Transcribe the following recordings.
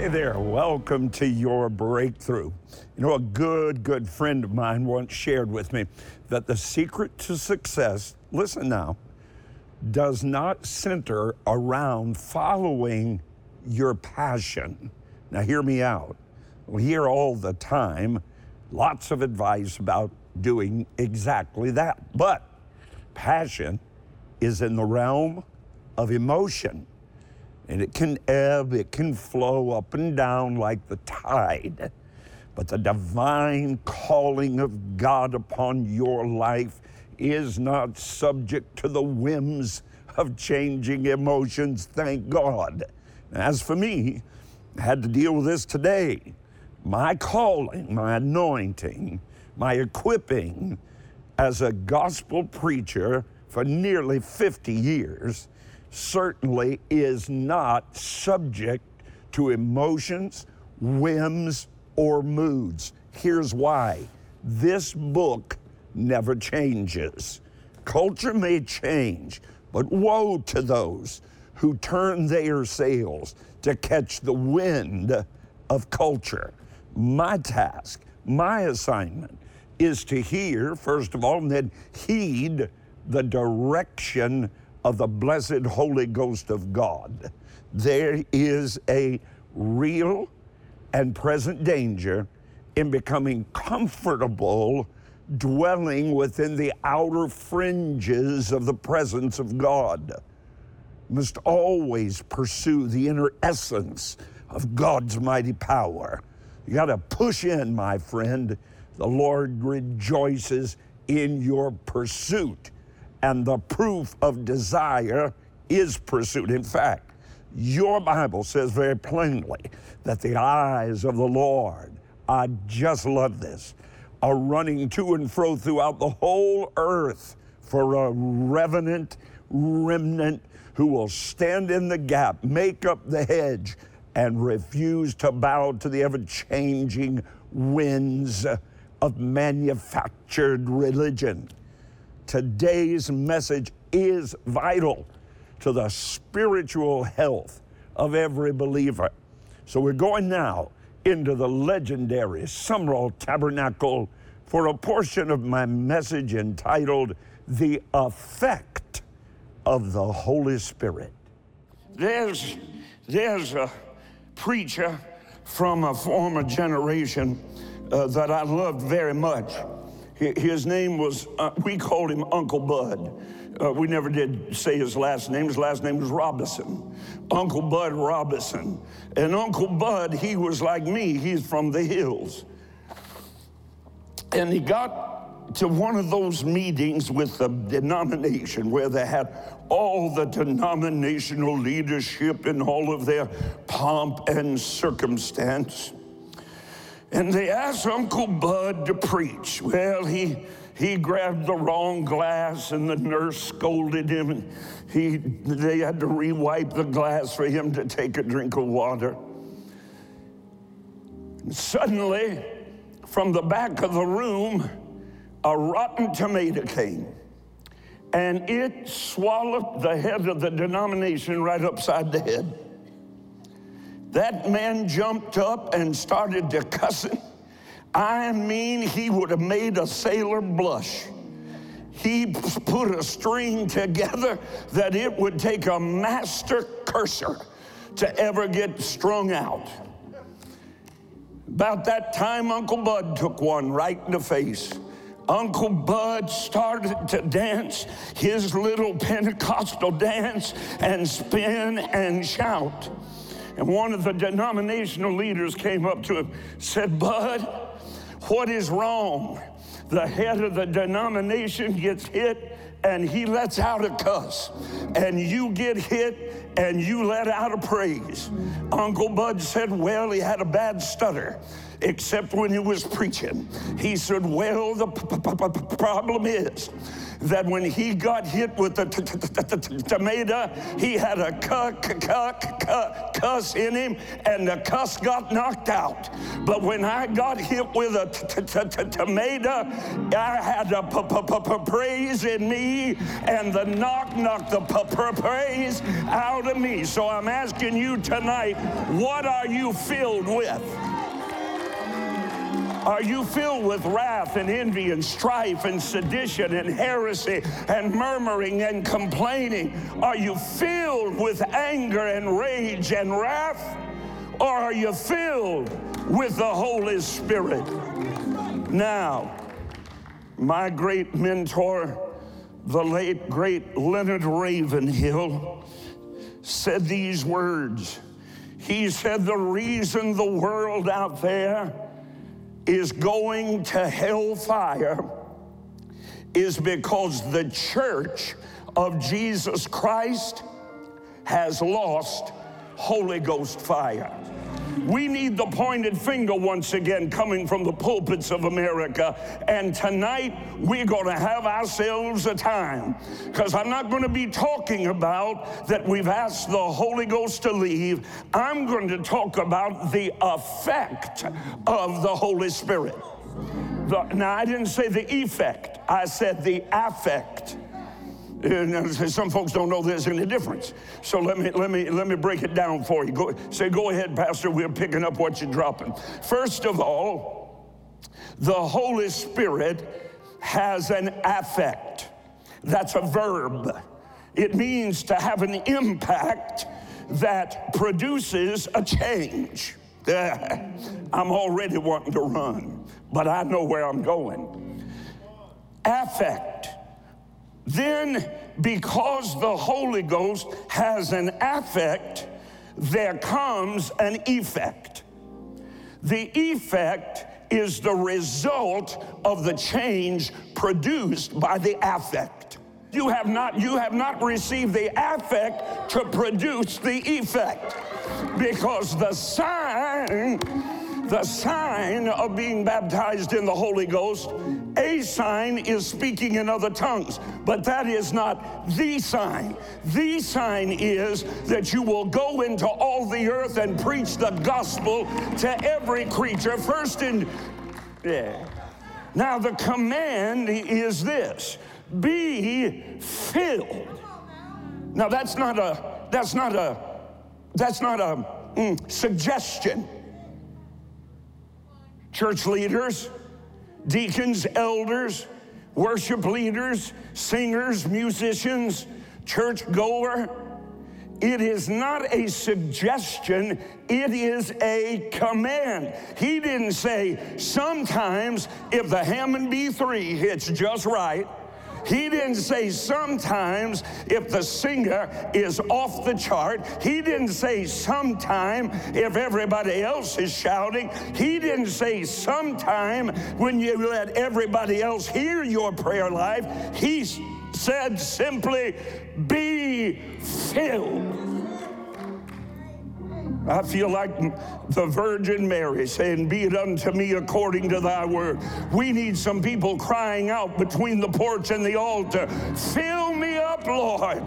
Hey there, welcome to Your Breakthrough. You know, a good friend of mine once shared with me that the secret to success, listen now, does not center around following your passion. Now hear me out. We hear all the time lots of advice about doing exactly that, but passion is in the realm of emotion. And it can ebb, it can flow up and down like the tide. But the divine calling of God upon your life is not subject to the whims of changing emotions, thank God. As for me, I had to deal with this today. My calling, my anointing, my equipping as a gospel preacher for nearly 50 years certainly is not subject to emotions, whims, or moods. Here's why. This book never changes. Culture may change, but woe to those who turn their sails to catch the wind of culture. My task, my assignment, is to hear, first of all, and then heed the direction of the blessed Holy Ghost of God. There is a real and present danger in becoming comfortable dwelling within the outer fringes of the presence of God. You must always pursue the inner essence of God's mighty power. You gotta push in, my friend. The Lord rejoices in your pursuit. And the proof of desire is pursuit. In fact, your Bible says very plainly that the eyes of the Lord, I just love this, are running to and fro throughout the whole earth for a remnant who will stand in the gap, make up the hedge, and refuse to bow to the ever-changing winds of manufactured religion. Today's message is vital to the spiritual health of every believer. So we're going now into the legendary Sumrall Tabernacle for a portion of my message entitled, The Effect of the Holy Spirit. There's a preacher from a former generation that I loved very much. His name was, we called him Uncle Bud. We never did say his last name. His last name was Robinson, Uncle Bud Robinson. And Uncle Bud, he was like me. He's from the hills. And he got to one of those meetings with the denomination where they had all the denominational leadership in all of their pomp and circumstance. And they asked Uncle Bud to preach. Well, he grabbed the wrong glass and the nurse scolded him. And they had to rewipe the glass for him to take a drink of water. And suddenly, from the back of the room, a rotten tomato came. And it swallowed the head of the denomination right upside the head. That man jumped up and started to cuss him. I mean, he would have made a sailor blush. He put a string together that it would take a master curser to ever get strung out. About that time, Uncle Bud took one right in the face. Uncle Bud started to dance his little Pentecostal dance and spin and shout. And one of the denominational leaders came up to him, said, Bud, what is wrong? The head of the denomination gets hit and he lets out a cuss. And you get hit and you let out a praise. Uncle Bud said, well, he had a bad stutter, except when he was preaching. He said, well, the problem is that when he got hit with the tomato, he had a cuss in him, and the cuss got knocked out. But when I got hit with a tomato, I had a praise in me, and the knock knocked the praise out of me. So I'm asking you tonight, what are you filled with? Are you filled with wrath and envy and strife and sedition and heresy and murmuring and complaining? Are you filled with anger and rage and wrath? Or are you filled with the Holy Spirit? Now, my great mentor, the late, great Leonard Ravenhill, said these words. He said, the reason the world out there is going to hellfire is because the church of Jesus Christ has lost Holy Ghost fire. We need the pointed finger once again coming from the pulpits of America. And tonight, we're going to have ourselves a time. Because I'm not going to be talking about that we've asked the Holy Ghost to leave. I'm going to talk about the effect of the Holy Spirit. Now, I didn't say the effect. I said the affect. And some folks don't know there's any difference. So let me break it down for you. Go ahead, Pastor. We're picking up what you're dropping. First of all, the Holy Spirit has an affect. That's a verb. It means to have an impact that produces a change. I'm already wanting to run, but I know where I'm going. Affect. Then, because the Holy Ghost has an affect, there comes an effect. The effect is the result of the change produced by the affect. You have not received the affect to produce the effect, because the sign of being baptized in the Holy Ghost, a sign is speaking in other tongues, but that is not the sign. The sign is that you will go into all the earth and preach the gospel to every creature. Now the command is this, be filled. Now that's not a suggestion. Church leaders, deacons, elders, worship leaders, singers, musicians, churchgoer. It is not a suggestion, it is a command. He didn't say, sometimes if the Hammond B3 hits just right. He didn't say sometimes if the singer is off the chart. He didn't say sometime if everybody else is shouting. He didn't say sometime when you let everybody else hear your prayer life. He said simply, be filled. I feel like the Virgin Mary saying, be it unto me according to thy word. We need some people crying out between the porch and the altar, fill me up, Lord.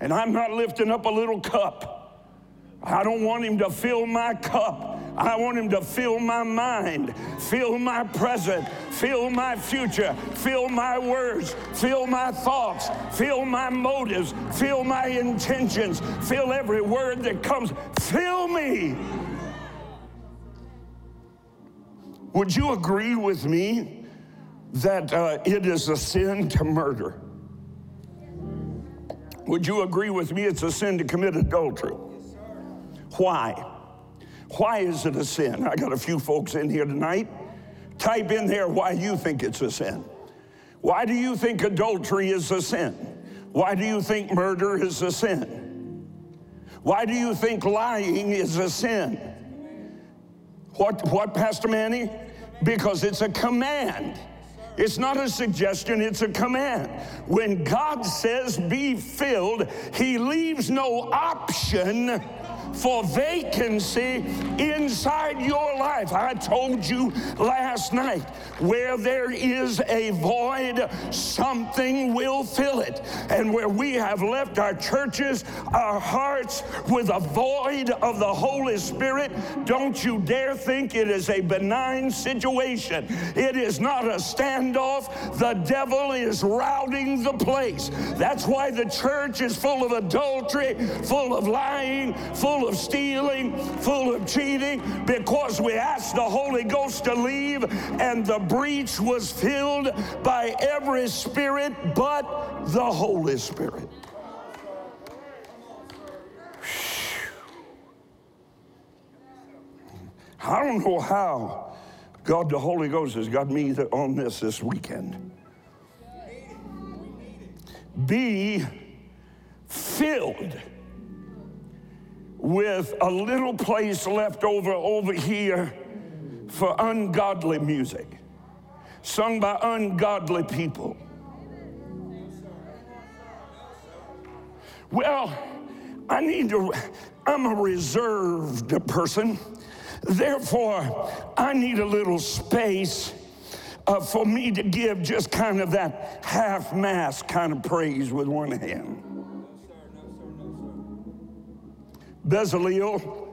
And I'm not lifting up a little cup. I don't want him to fill my cup. I want him to fill my mind, fill my present, fill my future, fill my words, fill my thoughts, fill my motives, fill my intentions, fill every word that comes. Fill me. Would you agree with me that it is a sin to murder? Would you agree with me it's a sin to commit adultery? Why? Why is it a sin? I got a few folks in here tonight. Type in there why you think it's a sin. Why do you think adultery is a sin? Why do you think murder is a sin? Why do you think lying is a sin? What, Pastor Manny? Because it's a command. It's not a suggestion, it's a command. When God says be filled, he leaves no option for vacancy inside your life. I told you last night, where there is a void, something will fill it. And where we have left our churches, our hearts with a void of the Holy Spirit, don't you dare think it is a benign situation. It is not a standoff. The devil is routing the place. That's why the church is full of adultery, full of lying, full of stealing, full of cheating, because we asked the Holy Ghost to leave, and the breach was filled by every spirit but the Holy Spirit. I don't know how God the Holy Ghost has got me on this weekend. Be filled with a little place left over here for ungodly music, sung by ungodly people. Well, I'm a reserved person. Therefore, I need a little space for me to give just kind of that half-mass kind of praise with one hand. Bezaleel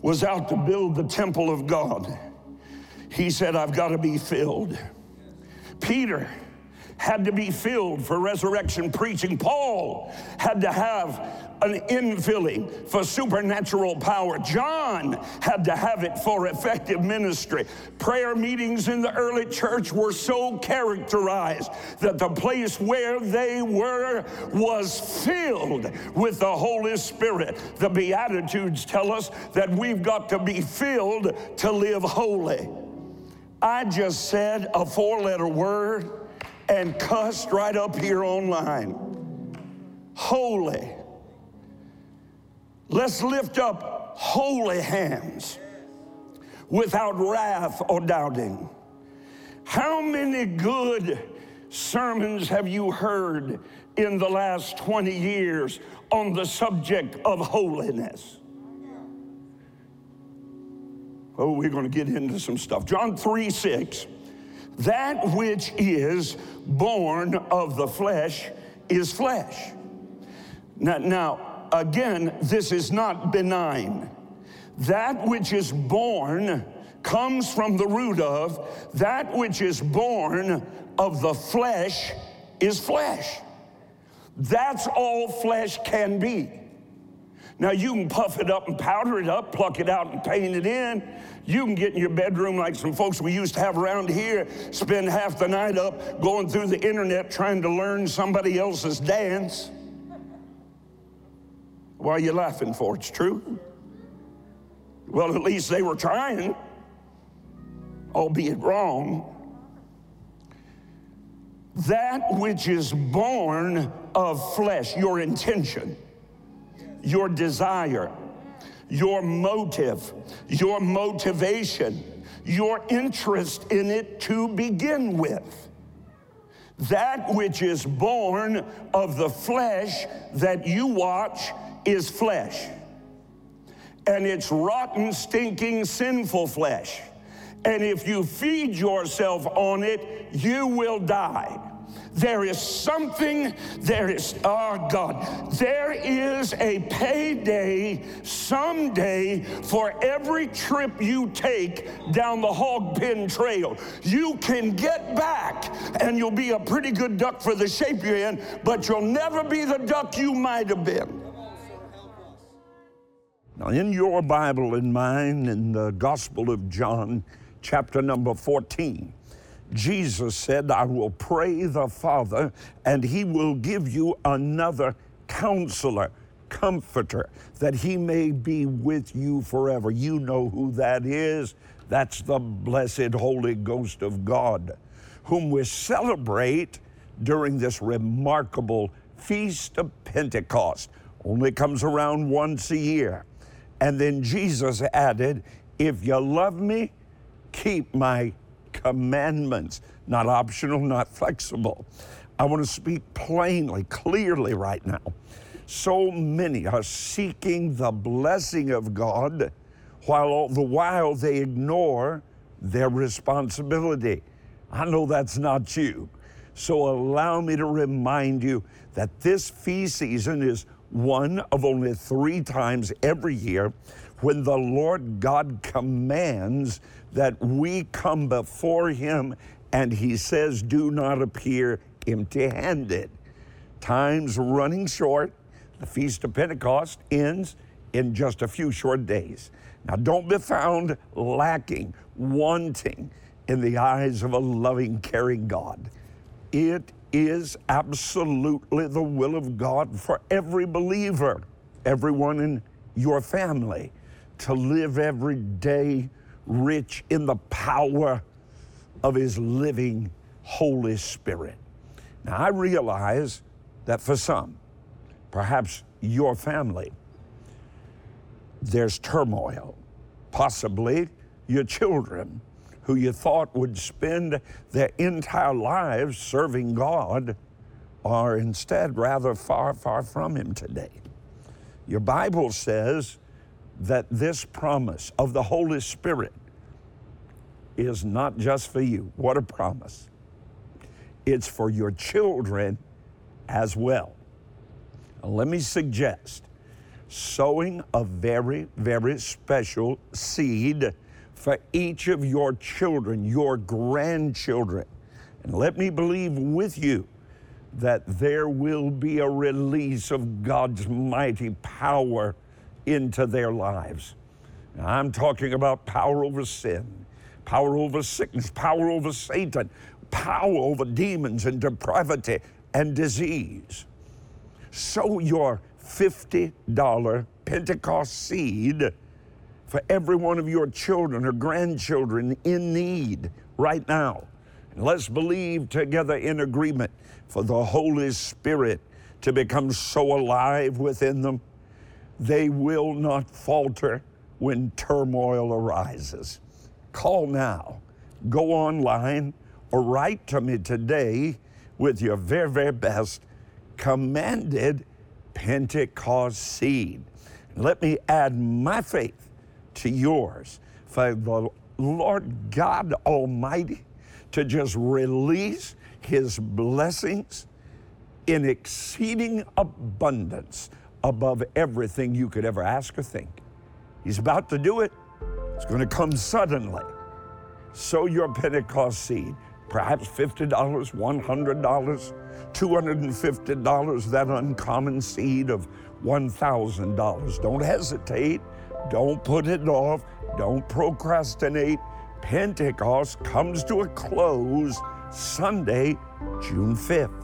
was out to build the temple of God. He said, I've got to be filled. Peter had to be filled for resurrection preaching. Paul had to have an infilling for supernatural power. John had to have it for effective ministry. Prayer meetings in the early church were so characterized that the place where they were was filled with the Holy Spirit. The Beatitudes tell us that we've got to be filled to live holy. I just said a four-letter word and cussed right up here online. Holy. Let's lift up holy hands without wrath or doubting. How many good sermons have you heard in the last 20 years on the subject of holiness? Oh, we're going to get into some stuff. John 3:6. That which is born of the flesh is flesh. Now, again, this is not benign. That which is born comes from the root of, that which is born of the flesh is flesh. That's all flesh can be. Now, you can puff it up and powder it up, pluck it out and paint it in. You can get in your bedroom like some folks we used to have around here, spend half the night up going through the internet trying to learn somebody else's dance. Why are you laughing for? It's true. Well, at least they were trying, albeit wrong. That which is born of flesh, your intention, your desire, your motive, your motivation, your interest in it to begin with. That which is born of the flesh that you watch is flesh, and it's rotten, stinking, sinful flesh, and if you feed yourself on it, you will die. There is a payday someday for every trip you take down the hog pen trail. You can get back and you'll be a pretty good duck for the shape you're in, but you'll never be the duck you might have been. Now, in your Bible and mine, in the Gospel of John, chapter number 14, Jesus said, I will pray the Father, and he will give you another counselor, comforter, that he may be with you forever. You know who that is. That's the blessed Holy Ghost of God, whom we celebrate during this remarkable Feast of Pentecost. Only comes around once a year. And then Jesus added, if you love me, keep my commandments. Not optional, not flexible. I want to speak plainly, clearly right now. So many are seeking the blessing of God while all the while they ignore their responsibility. I know that's not you. So allow me to remind you that this fee season is one of only 3 times every year when the Lord God commands that we come before Him and He says, do not appear empty-handed. Time's running short. The Feast of Pentecost ends in just a few short days. Now, don't be found lacking, wanting in the eyes of a loving, caring God. It is absolutely the will of God for every believer, everyone in your family, to live every day rich in the power of His living Holy Spirit. Now, I realize that for some, perhaps your family, there's turmoil. Possibly your children, who you thought would spend their entire lives serving God, are instead rather far, far from Him today. Your Bible says that this promise of the Holy Spirit is not just for you. What a promise. It's for your children as well. Now, let me suggest sowing a very, very special seed for each of your children, your grandchildren. And let me believe with you that there will be a release of God's mighty power into their lives. Now, I'm talking about power over sin, power over sickness, power over Satan, power over demons and depravity and disease. Sow your $50 Pentecost seed for every one of your children or grandchildren in need right now. And let's believe together in agreement for the Holy Spirit to become so alive within them, they will not falter when turmoil arises. Call now, go online, or write to me today with your very, very best commanded Pentecost seed. And let me add my faith to yours for the Lord God Almighty to just release His blessings in exceeding abundance above everything you could ever ask or think. He's about to do it. It's going to come suddenly. Sow your Pentecost seed, perhaps $50, $100, $250, that uncommon seed of $1,000. Don't hesitate. Don't put it off. Don't procrastinate. Pentecost comes to a close Sunday, June 5th.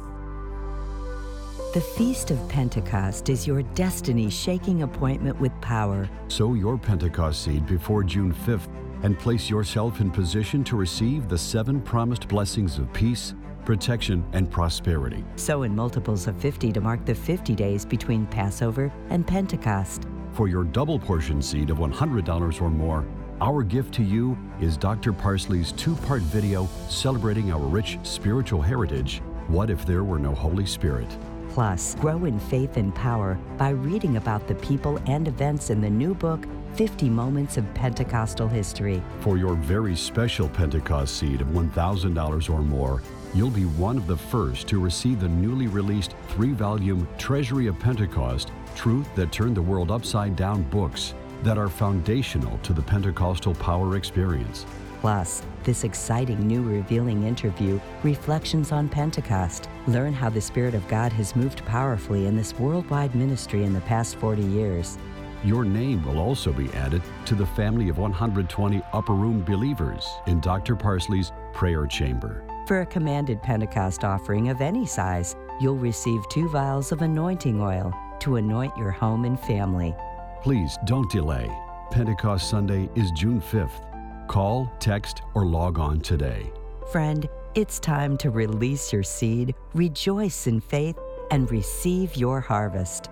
The Feast of Pentecost is your destiny-shaking appointment with power. Sow your Pentecost seed before June 5th and place yourself in position to receive the 7 promised blessings of peace, protection, and prosperity. Sow in multiples of 50 to mark the 50 days between Passover and Pentecost. For your double portion seed of $100 or more, our gift to you is Dr. Parsley's 2-part video celebrating our rich spiritual heritage, What If There Were No Holy Spirit? Plus, grow in faith and power by reading about the people and events in the new book, 50 Moments of Pentecostal History. For your very special Pentecost seed of $1,000 or more, you'll be one of the first to receive the newly released 3-volume Treasury of Pentecost, Truth That Turned the World Upside Down books that are foundational to the Pentecostal power experience. Plus, this exciting new revealing interview, Reflections on Pentecost. Learn how the Spirit of God has moved powerfully in this worldwide ministry in the past 40 years. Your name will also be added to the family of 120 Upper Room believers in Dr. Parsley's prayer chamber. For a commanded Pentecost offering of any size, you'll receive 2 vials of anointing oil to anoint your home and family. Please don't delay. Pentecost Sunday is June 5th. Call, text, or log on today. Friend, it's time to release your seed, rejoice in faith, and receive your harvest.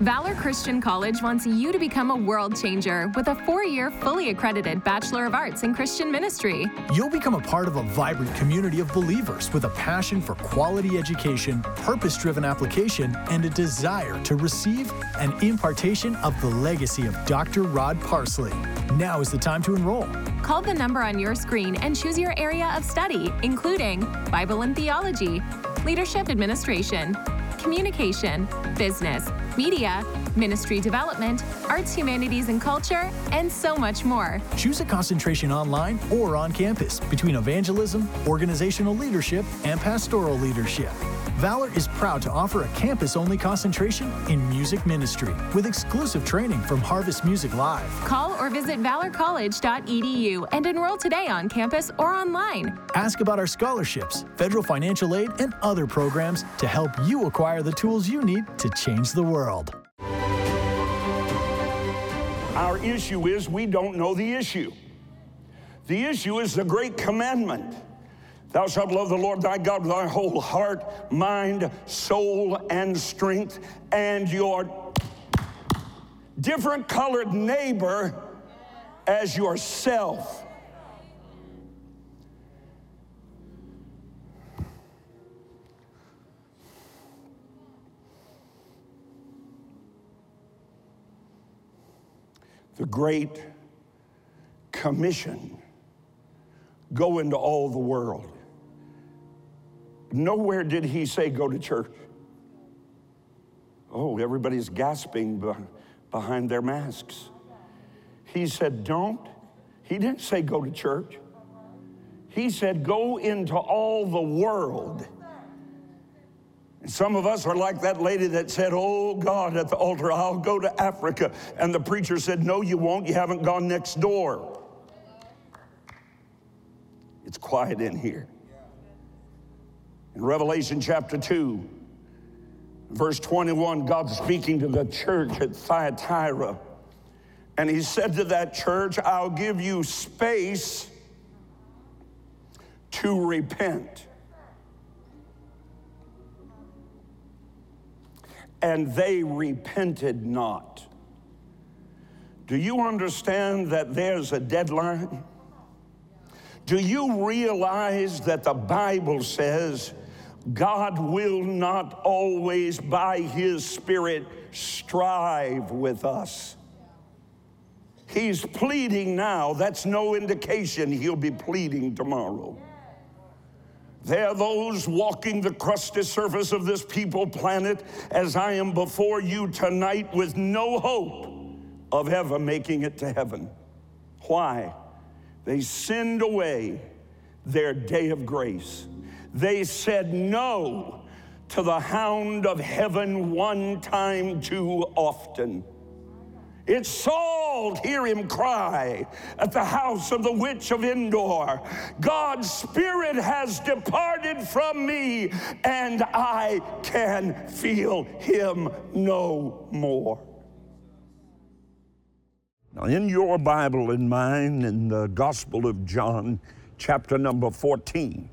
Valor Christian College wants you to become a world changer with a 4-year, fully accredited Bachelor of Arts in Christian Ministry. You'll become a part of a vibrant community of believers with a passion for quality education, purpose-driven application, and a desire to receive an impartation of the legacy of Dr. Rod Parsley. Now is the time to enroll. Call the number on your screen and choose your area of study, including Bible and Theology, Leadership Administration, Communication, Business, Media, Ministry Development, Arts, Humanities and Culture, and so much more. Choose a concentration online or on campus between evangelism, organizational leadership, and pastoral leadership. Valor is proud to offer a campus-only concentration in music ministry with exclusive training from Harvest Music Live. Call or visit valorcollege.edu and enroll today on campus or online. Ask about our scholarships, federal financial aid, and other programs to help you acquire the tools you need to change the world. Our issue is we don't know the issue. The issue is the great commandment. Thou shalt love the Lord thy God with thy whole heart, mind, soul, and strength, and your different colored neighbor as yourself. The Great Commission. Go into all the world. Nowhere did he say go to church. Oh, everybody's gasping behind their masks. He said don't. He didn't say go to church. He said go into all the world. Some of us are like that lady that said, oh God, at the altar, I'll go to Africa. And the preacher said, no, you won't. You haven't gone next door. It's quiet in here. In Revelation chapter 2, verse 21, God speaking to the church at Thyatira. And he said to that church, I'll give you space to repent. And they repented not. Do you understand that there's a deadline? Do you realize that the Bible says God will not always by his Spirit strive with us? He's pleading now. That's no indication he'll be pleading tomorrow. There are those walking the crusty surface of this people planet as I am before you tonight with no hope of ever making it to heaven. Why? They sinned away their day of grace. They said no to the hound of heaven one time too often. It's Saul, hear him cry at the house of the witch of Endor. God's Spirit has departed from me, and I can feel him no more. Now, in your Bible and mine, in the Gospel of John, chapter number 14,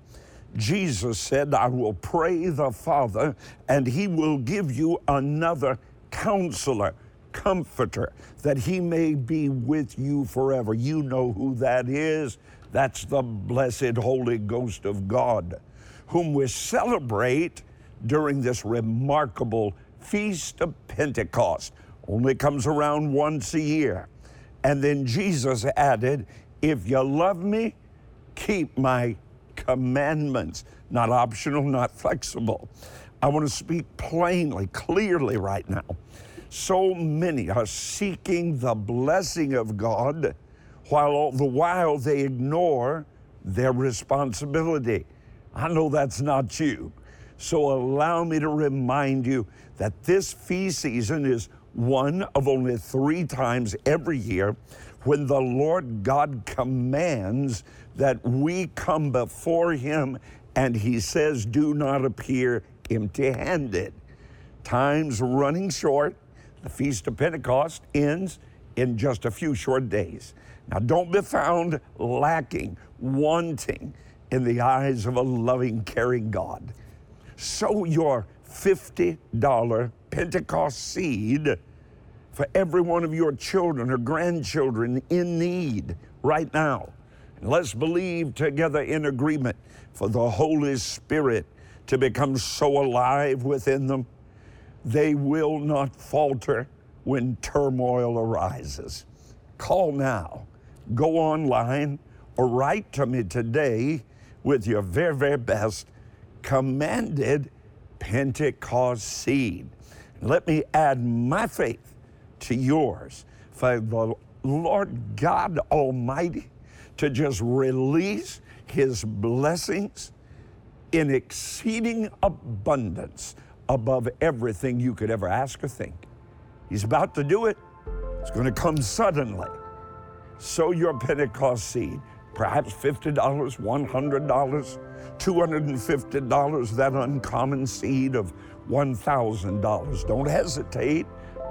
Jesus said, I will pray the Father, and he will give you another counselor, Comforter, that he may be with you forever. You know who that is. That's the blessed Holy Ghost of God, whom we celebrate during this remarkable Feast of Pentecost. Only comes around once a year. And then Jesus added, if you love me, keep my commandments. Not optional, not flexible. I want to speak plainly, clearly right now. So many are seeking the blessing of God while all the while they ignore their responsibility. I know that's not you. So allow me to remind you that this feast season is one of only 3 times every year when the Lord God commands that we come before him and he says, do not appear empty-handed. Time's running short. The Feast of Pentecost ends in just a few short days. Now, don't be found lacking, wanting in the eyes of a loving, caring God. Sow your $50 Pentecost seed for every one of your children or grandchildren in need right now. And let's believe together in agreement for the Holy Spirit to become so alive within them, they will not falter when turmoil arises. Call now, go online, or write to me today with your very, very best commanded Pentecost seed. Let me add my faith to yours for the Lord God Almighty to just release His blessings in exceeding abundance above everything you could ever ask or think. He's about to do it. It's going to come suddenly. Sow your Pentecost seed, perhaps $50, $100, $250, that uncommon seed of $1,000. Don't hesitate.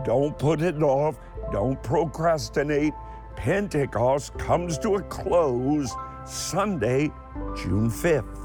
Don't put it off. Don't procrastinate. Pentecost comes to a close Sunday, June 5th.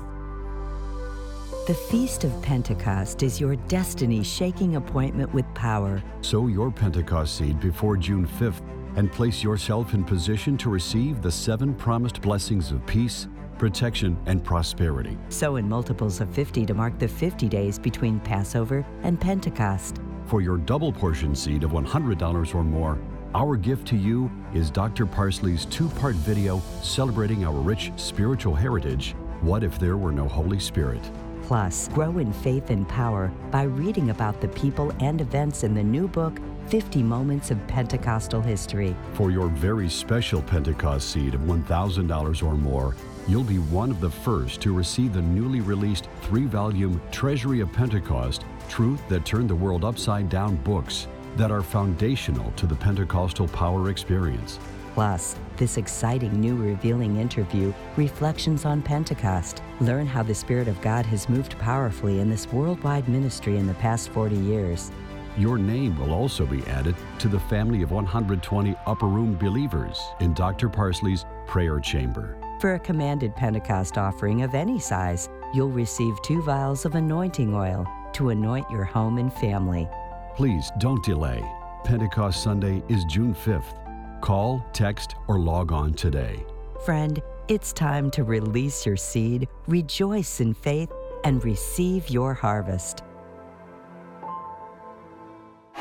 The Feast of Pentecost is your destiny-shaking appointment with power. Sow your Pentecost seed before June 5th and place yourself in position to receive the 7 promised blessings of peace, protection, and prosperity. Sow in multiples of 50 to mark the 50 days between Passover and Pentecost. For your double portion seed of $100 or more, our gift to you is Dr. Parsley's 2-part video celebrating our rich spiritual heritage, What If There Were No Holy Spirit? Plus, grow in faith and power by reading about the people and events in the new book, 50 Moments of Pentecostal History. For your very special Pentecost seed of $1,000 or more, you'll be one of the first to receive the newly released 3-volume Treasury of Pentecost, Truth That Turned the World Upside Down books that are foundational to the Pentecostal power experience. Plus, this exciting new revealing interview, Reflections on Pentecost. Learn how the Spirit of God has moved powerfully in this worldwide ministry in the past 40 years. Your name will also be added to the family of 120 upper room believers in Dr. Parsley's prayer chamber. For a commanded Pentecost offering of any size, you'll receive 2 vials of anointing oil to anoint your home and family. Please don't delay. Pentecost Sunday is June 5th. Call, text, or log on today. Friend, it's time to release your seed, rejoice in faith, and receive your harvest.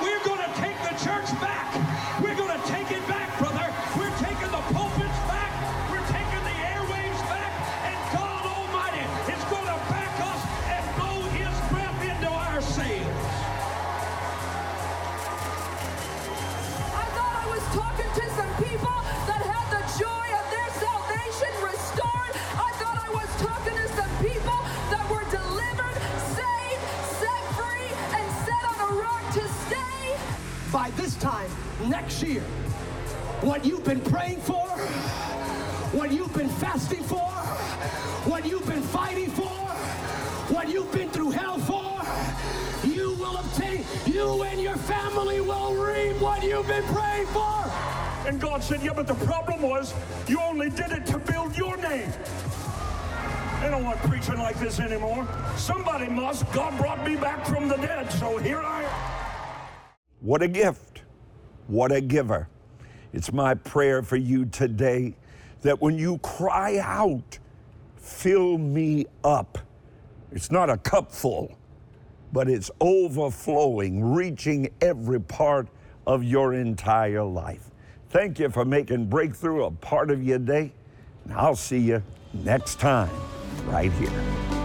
We're going to take the church back. We're going to take it back, brother. We're taking the pulpits back. We're taking the airwaves back. And God Almighty is going to back us and blow His breath into our sails. I thought I was talking to some people that had the joy of their salvation restored. I thought I was talking to some people that were delivered, saved, set free, and set on a rock to stay. By this time next year, what you've been praying for, what you've been fasting for, what you've been fighting for, what you've been through hell for, you will obtain. You and your family will reap what you've been praying for. And God said, yeah, but the problem was you only did it to build your name. I don't want preaching like this anymore. Somebody must. God brought me back from the dead, so here I am. What a gift. What a giver. It's my prayer for you today that when you cry out, fill me up. It's not a cup full, but it's overflowing, reaching every part of your entire life. Thank you for making Breakthrough a part of your day, and I'll see you next time right here.